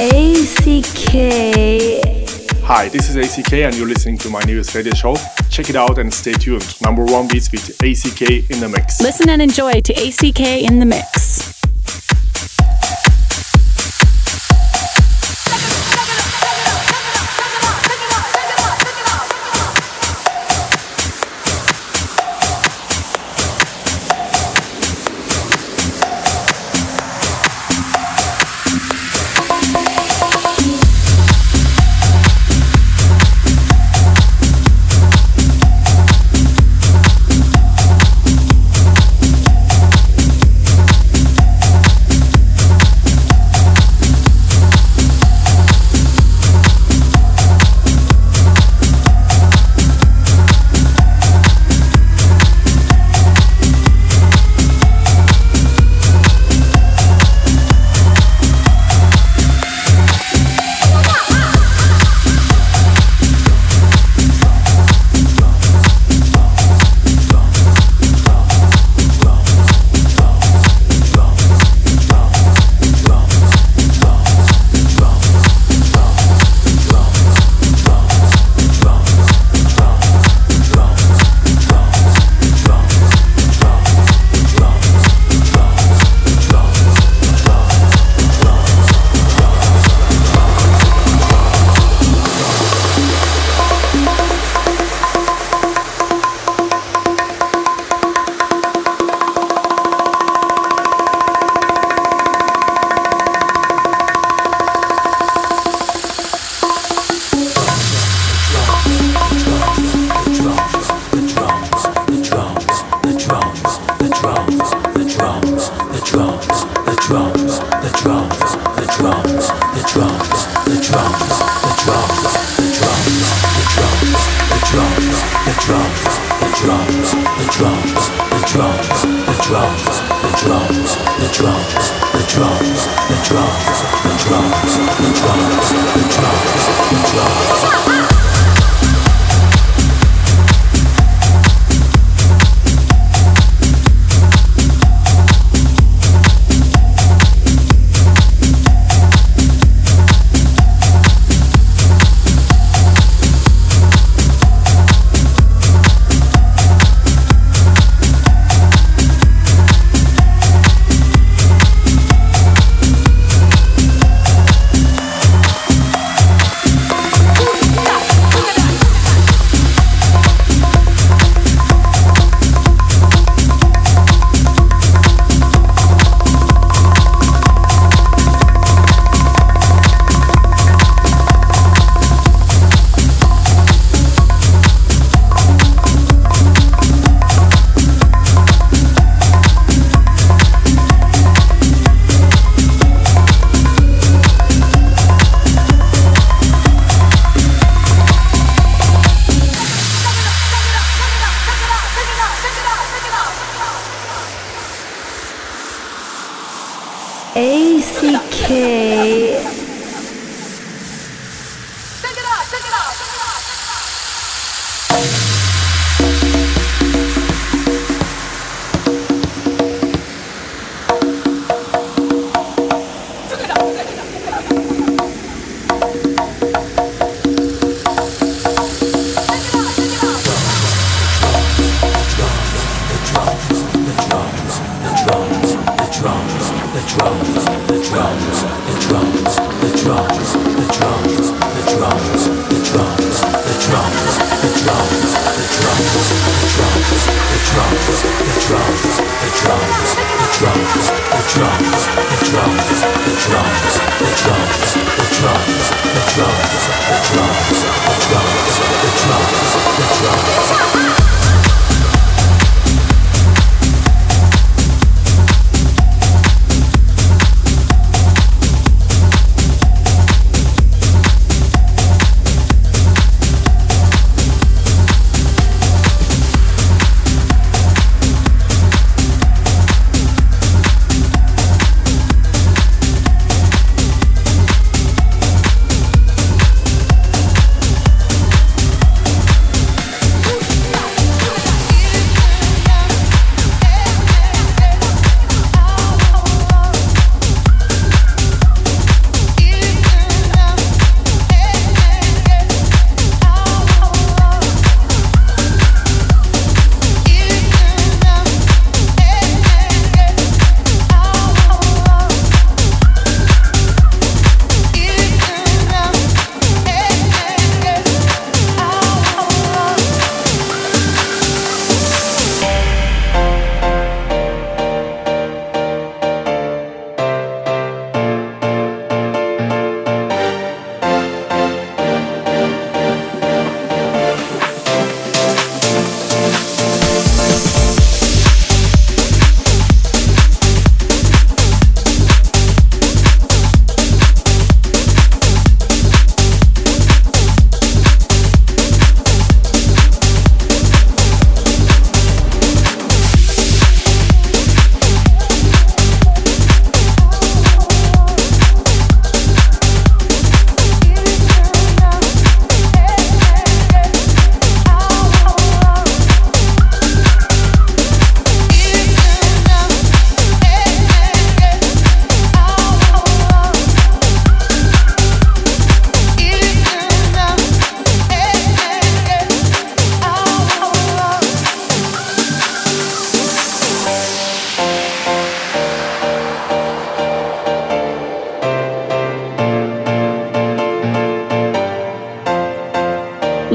ACK. Hi, this is ACK and you're listening to my newest radio show. Check it out and stay tuned. Number one beats with ACK in the mix. Listen and enjoy to ACK in the mix.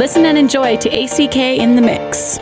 Listen and enjoy to ACK in the Mix.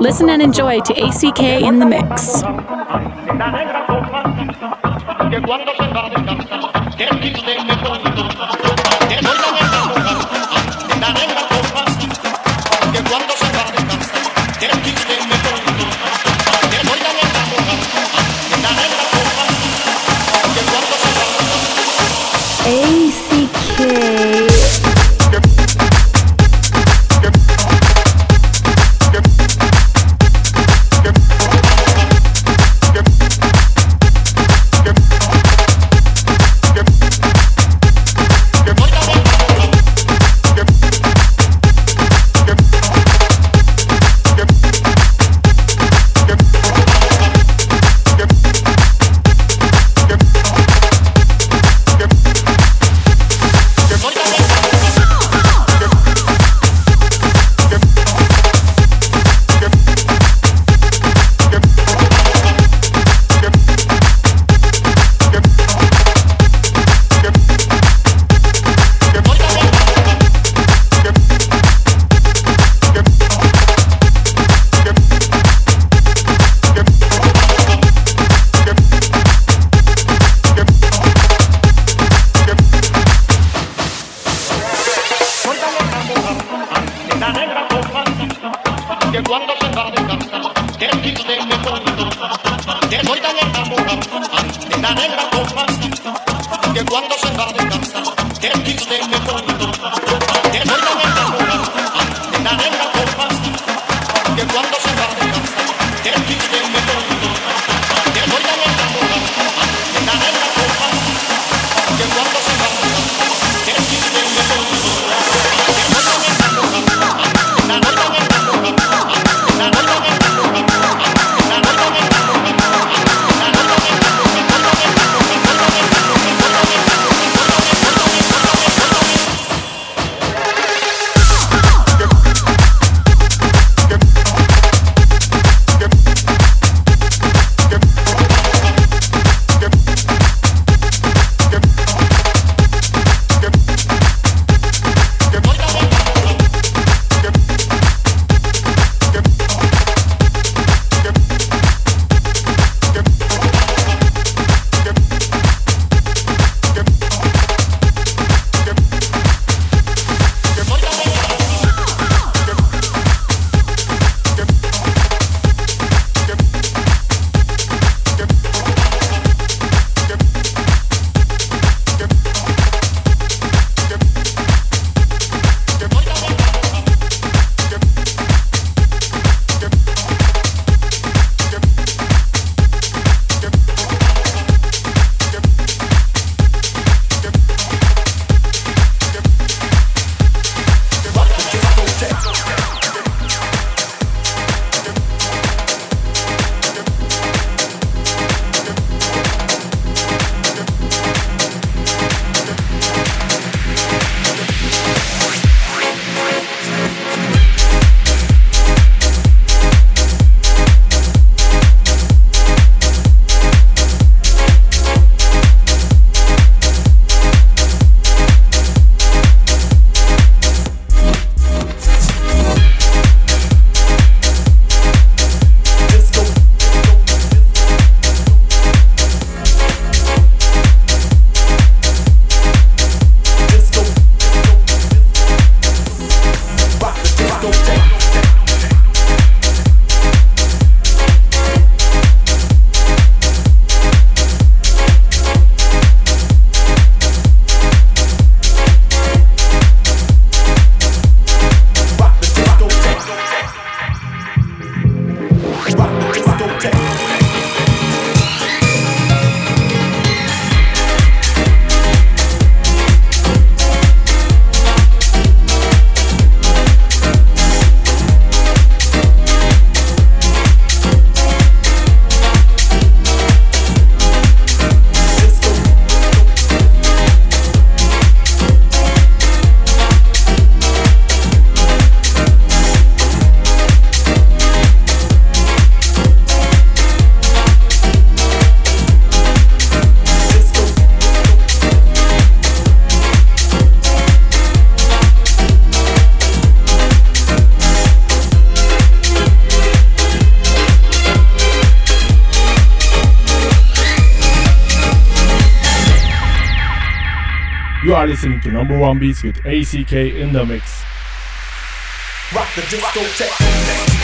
Listen and enjoy to ACK in the Mix. la negra copa, que cuando se va de casa, que el quiste me bonito, que no la negra copa, la negra copa, que cuando se va de casa, que el quiste me bonito, que no la negra copa, la negra copa, que cuando se va de casa, que el quiste me bonito, que no la negra copa, la negra copa, la negra copa, la negra copa. You are listening to Number One Beats with ACK in the mix. Rock the discotheque.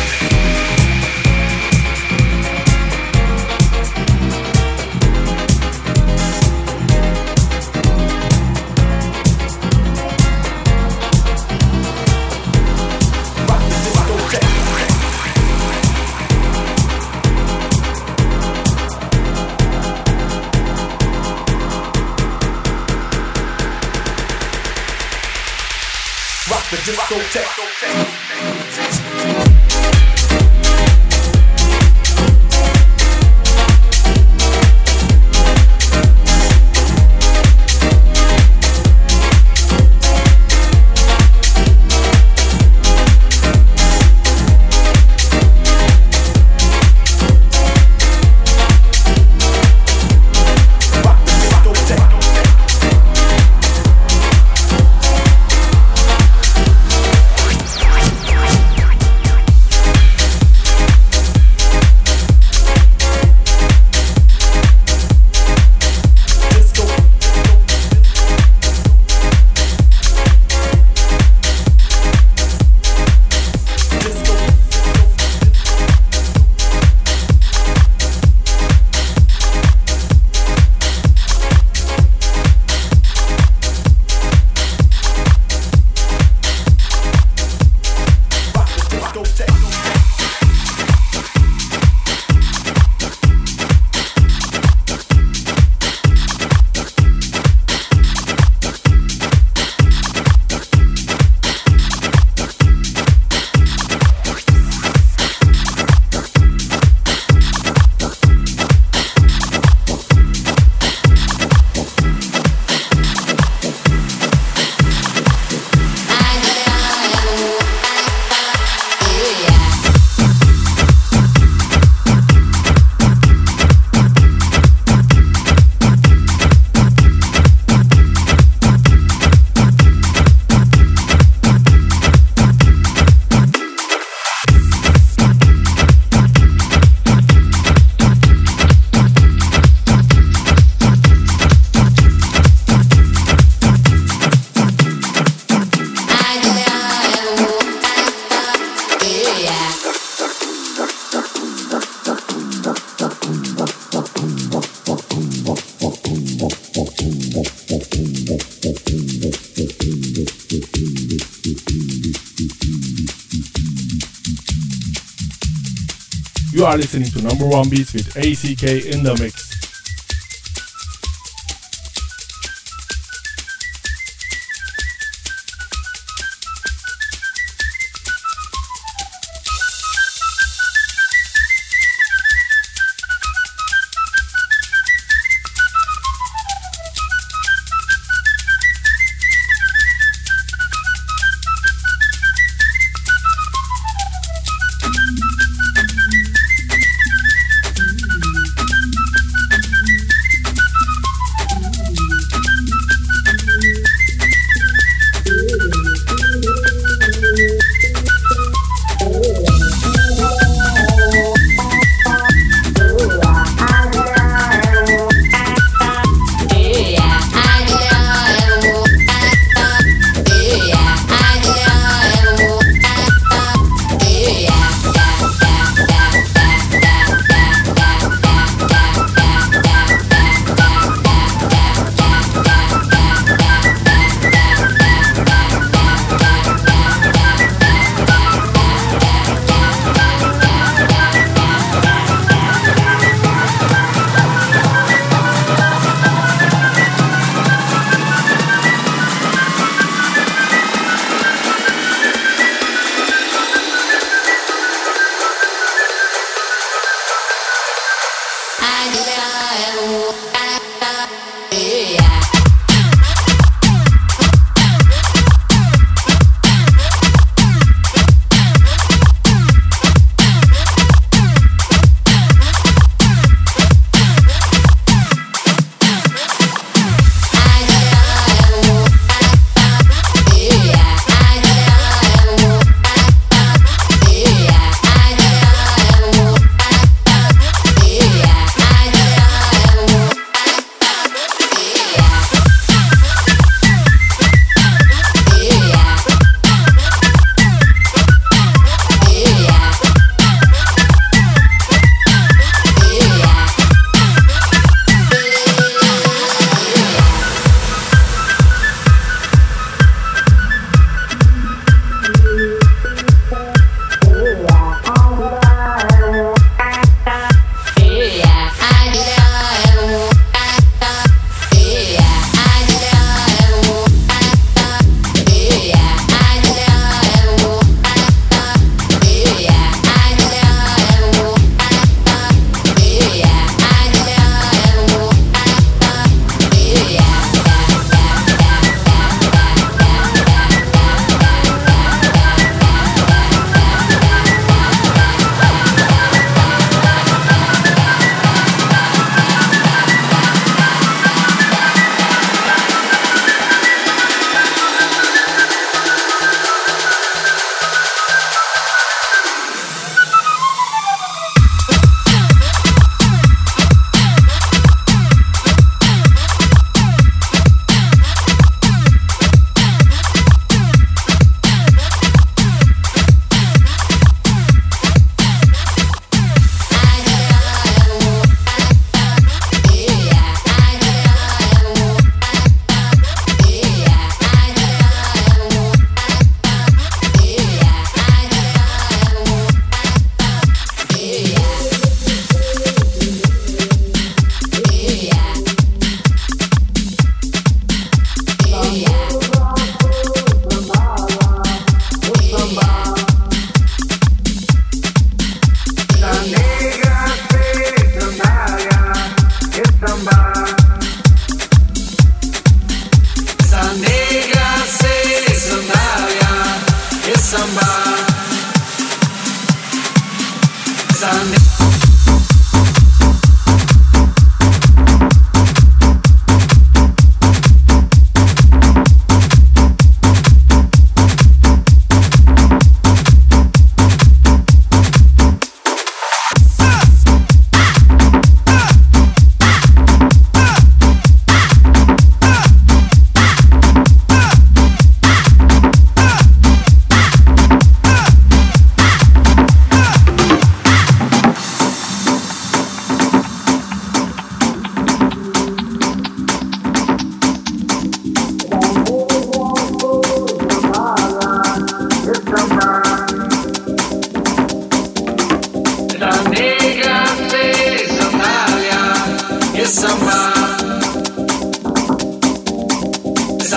Just go take. You are listening to Number One Beats with ACK in the mix.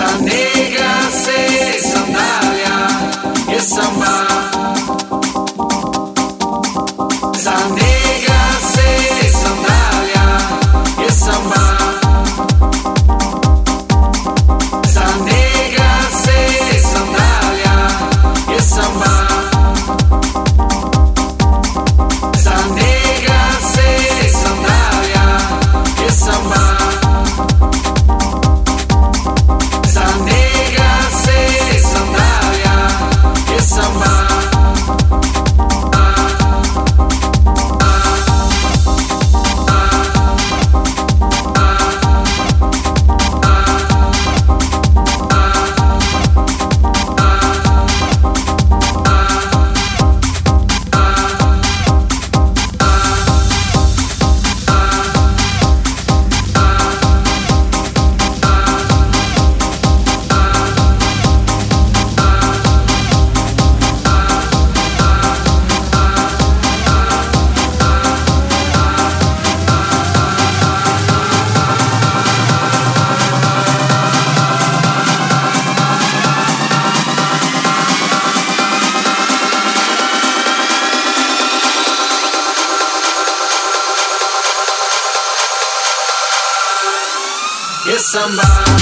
Esa negra se sandalia y samba. Esa negra se sandalia y samba. Esa negra se sandalia y samba. Esa negra se sandalia y samba. Somebody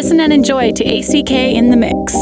listen and enjoy to ACK in the mix.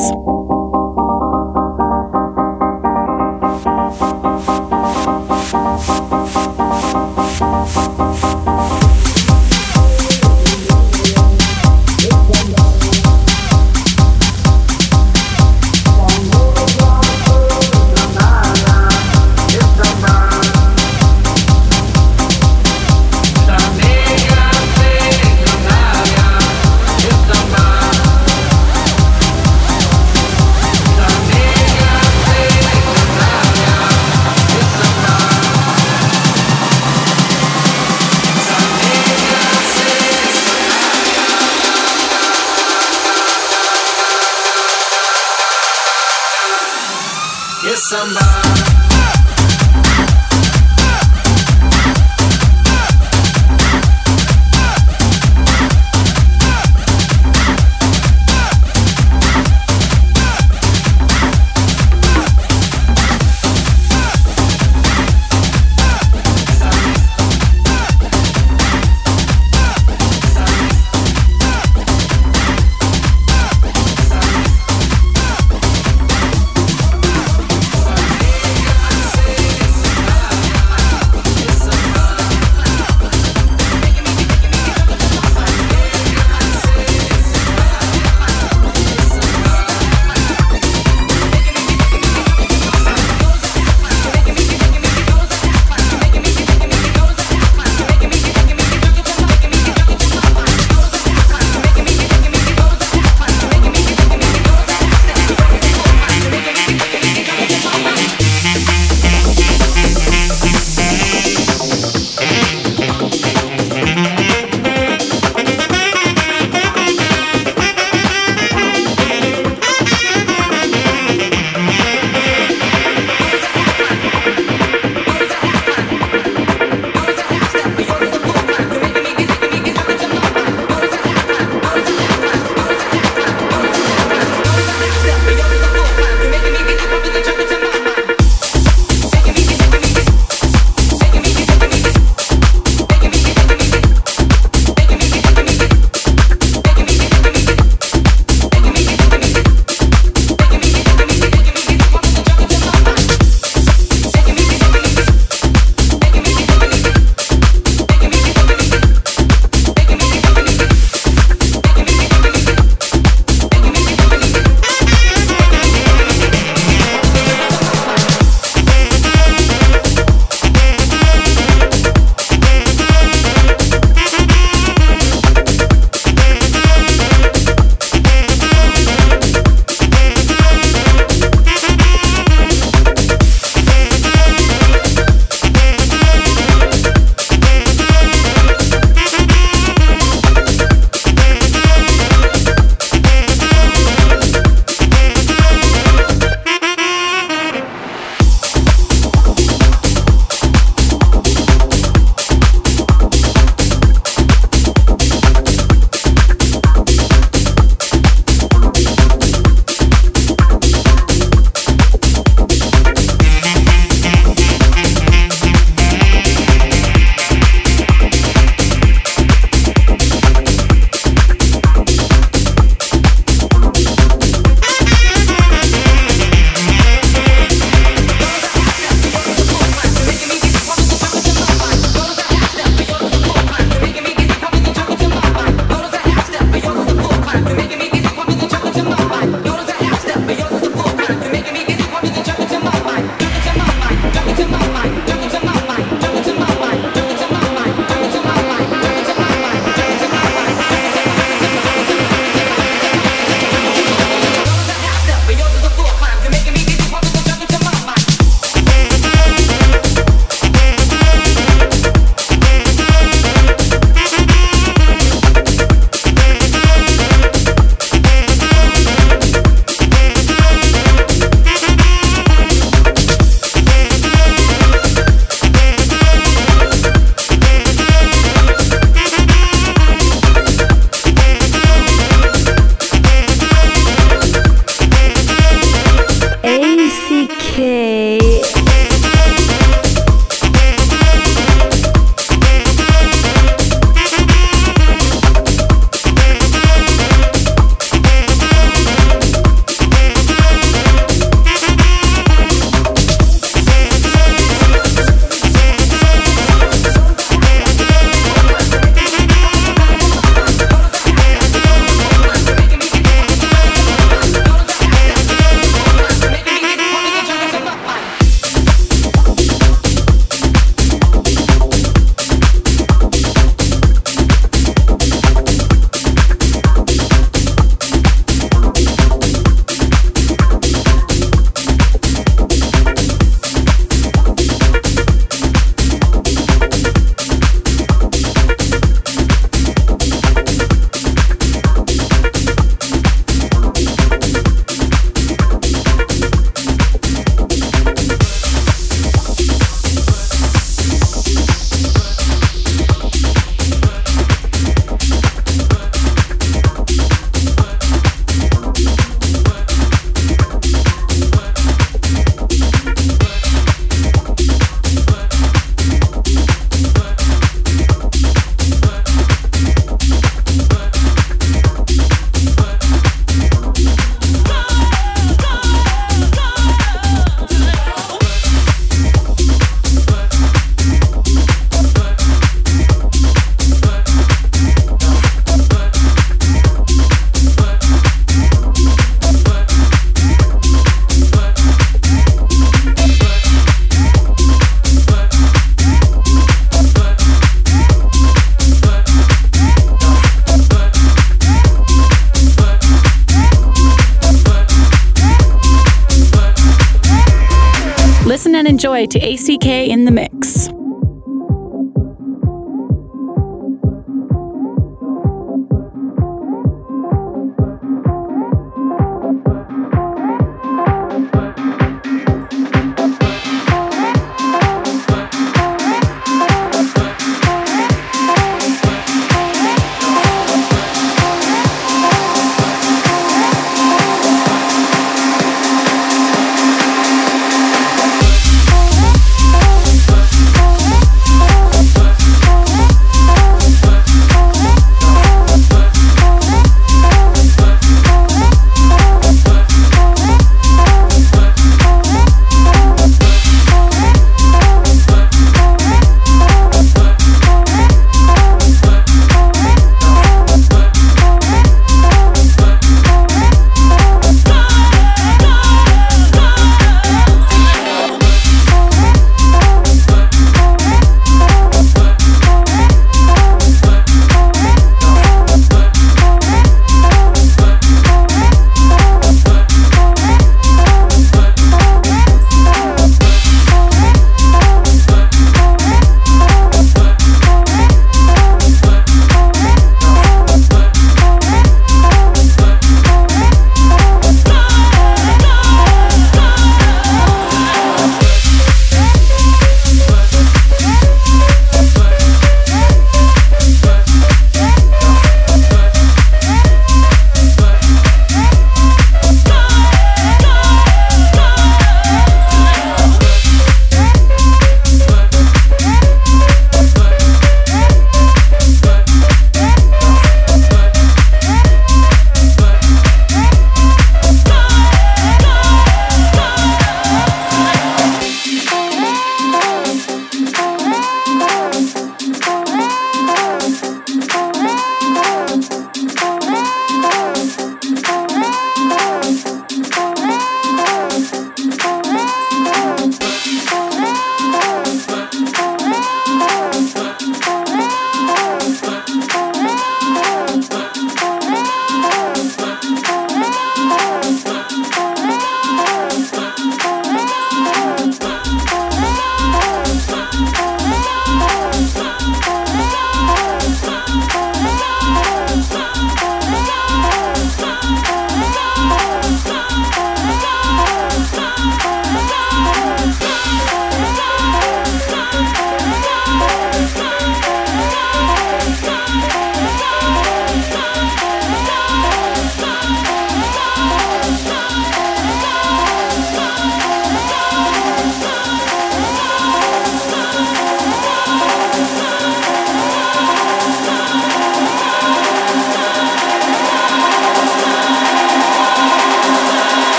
Enjoy to ACK in the mix.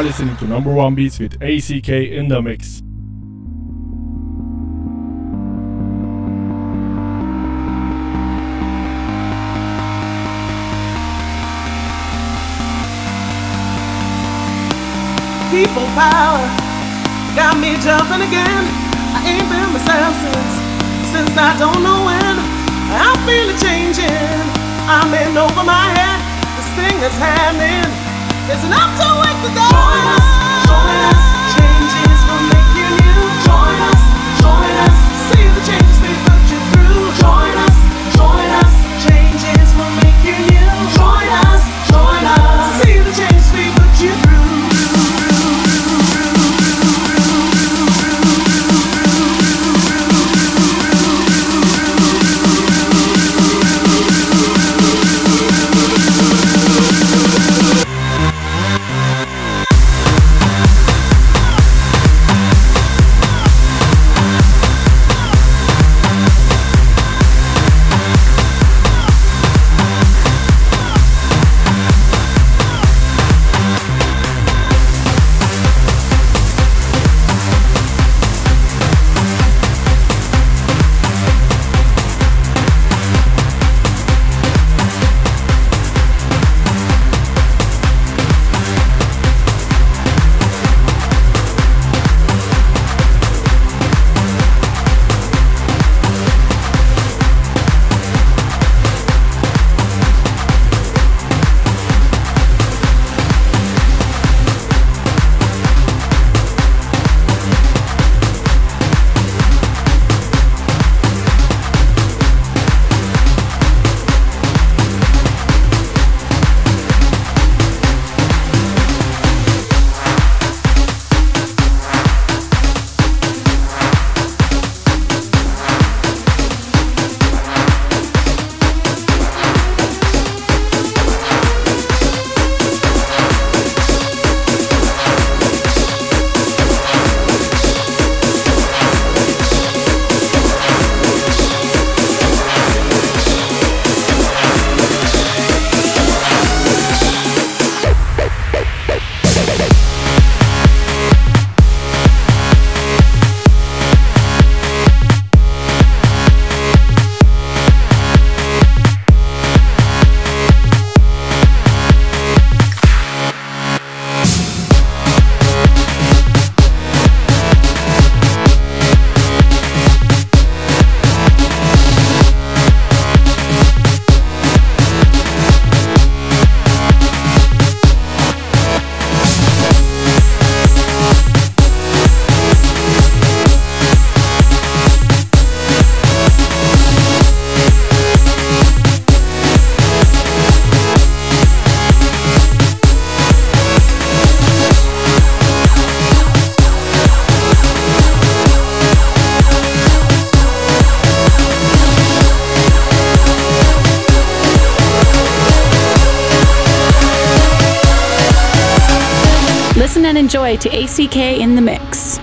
are listening to Number One Beats with ACK in the mix. People power got me jumping again. I ain't been myself since I don't know when. I'm feeling changing. I'm in over my head. This thing that's happening is enough to wake the dead. Join us, changes will make you new. Join us, see the changes we put you through. Join us, changes will make you new. Join us, see the changes we put you through. Listen and enjoy to ACK in the mix.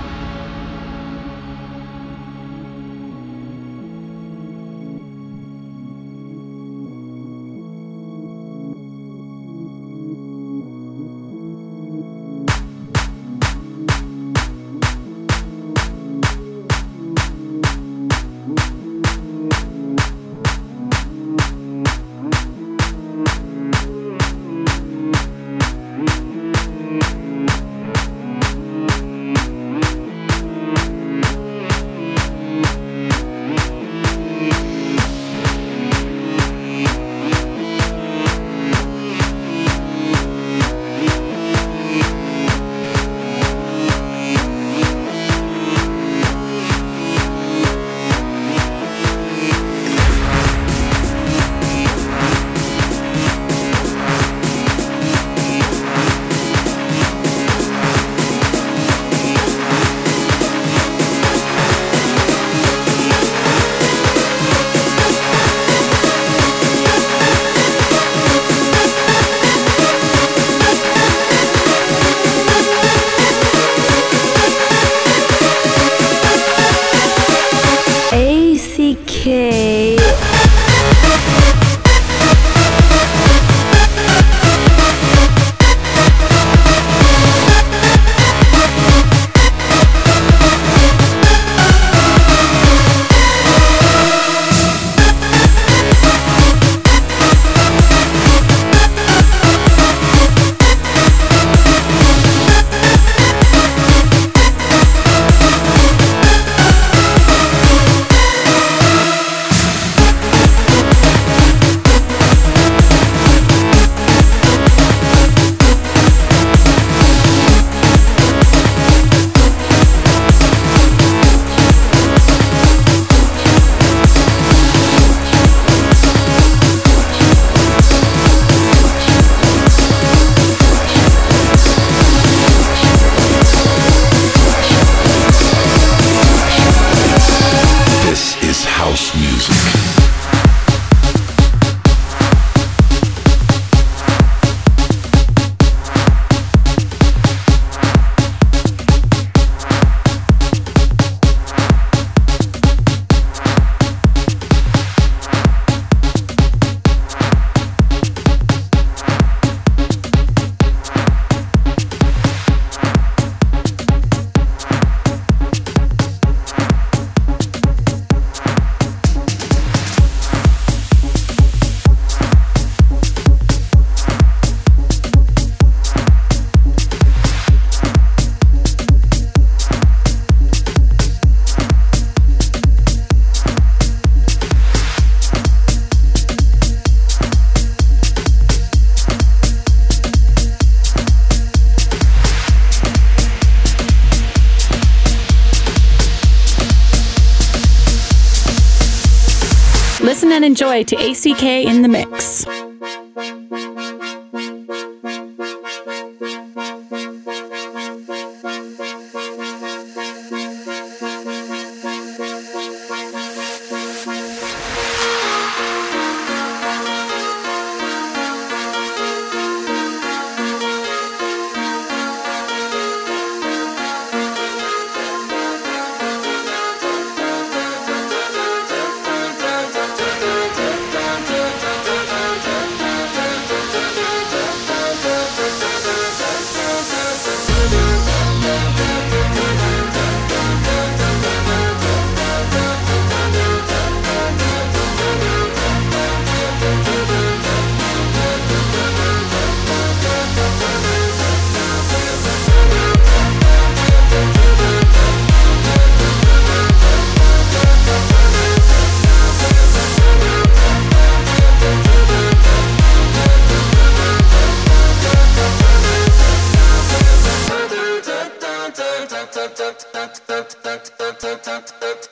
listen and enjoy to ACK in the Mix.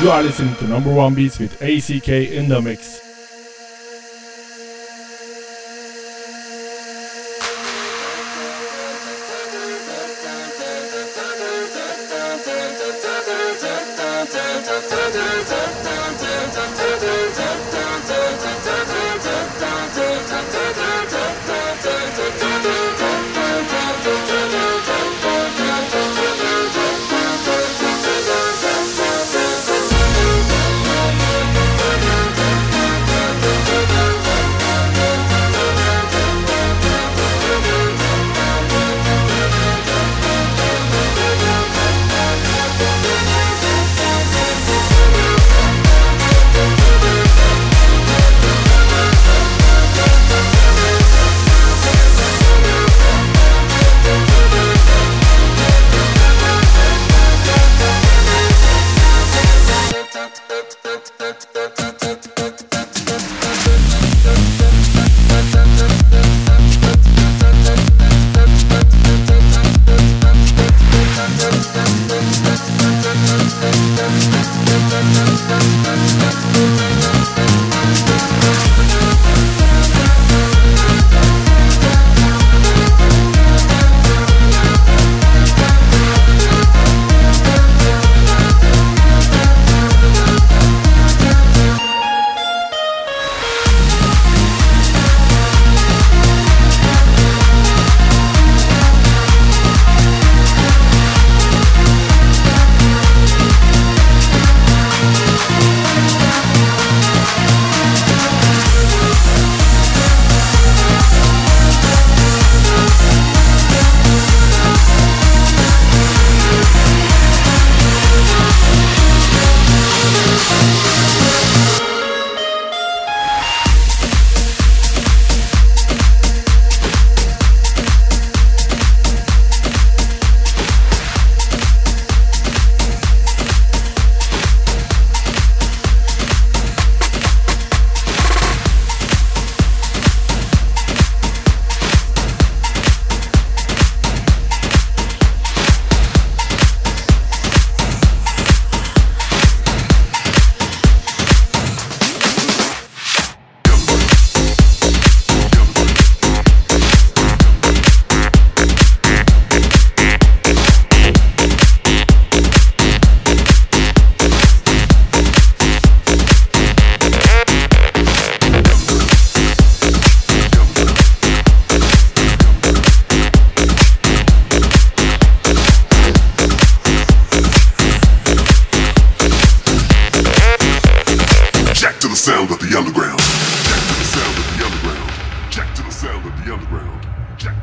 You are listening to Number One Beats with ACK in the Mix.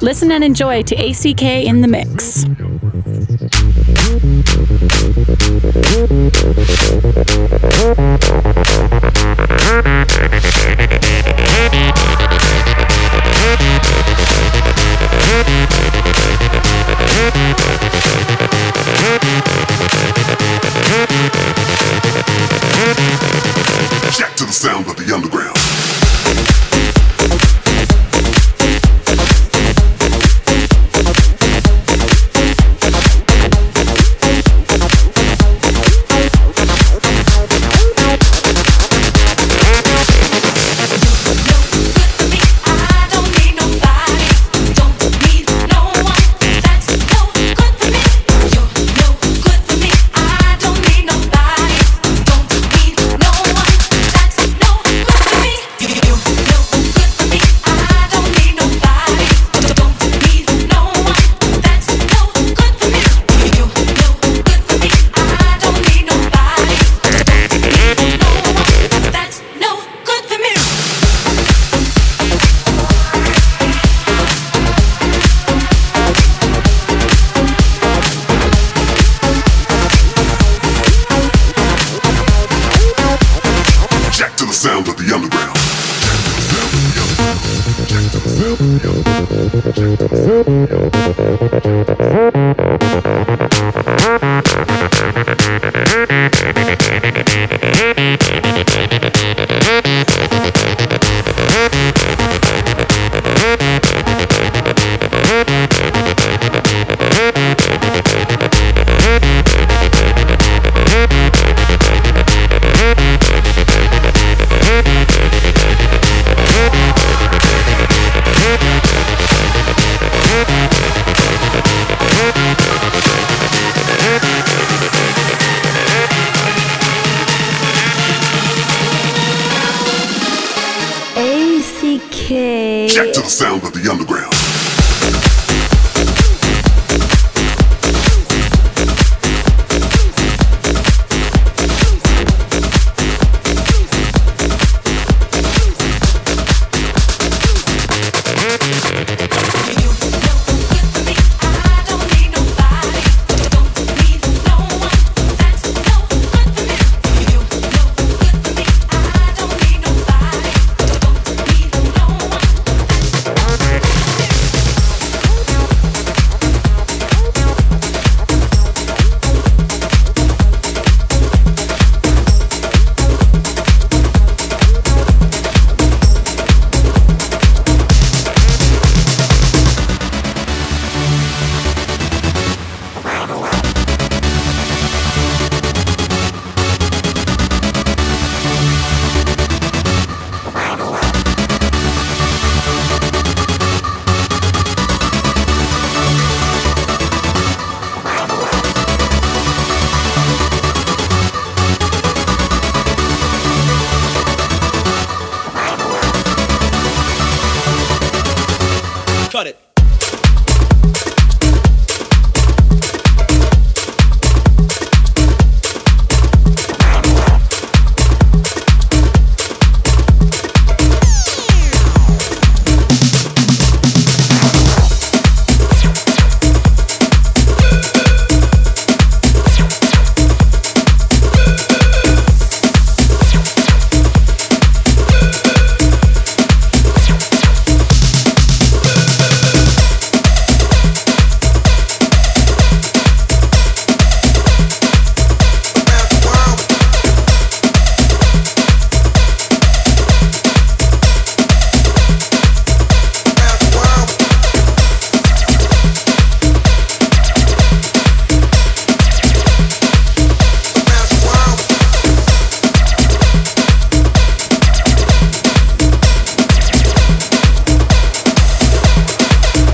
Listen and enjoy to ACK in the Mix. Check to the sound of the underground. Sound of the underground. Check to the sound of the underground.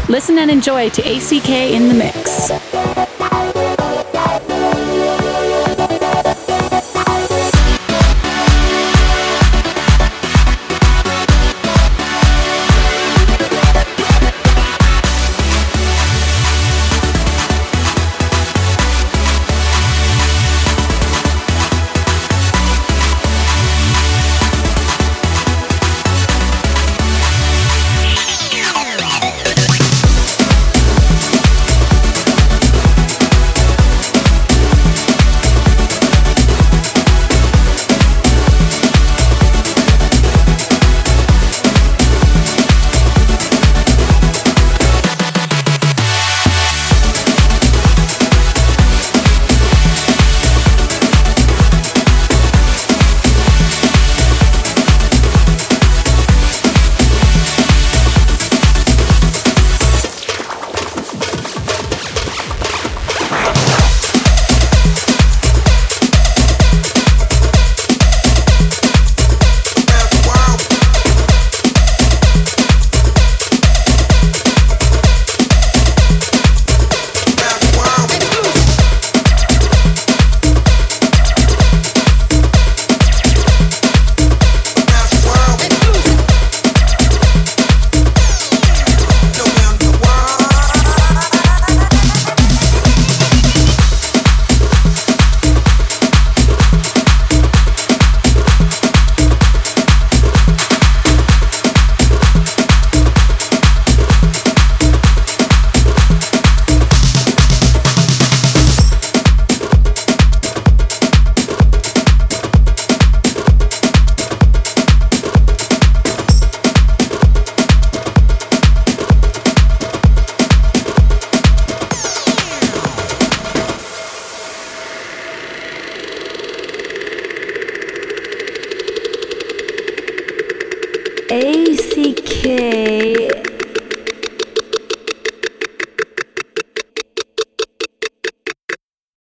Listen and enjoy to ACK in the Mix.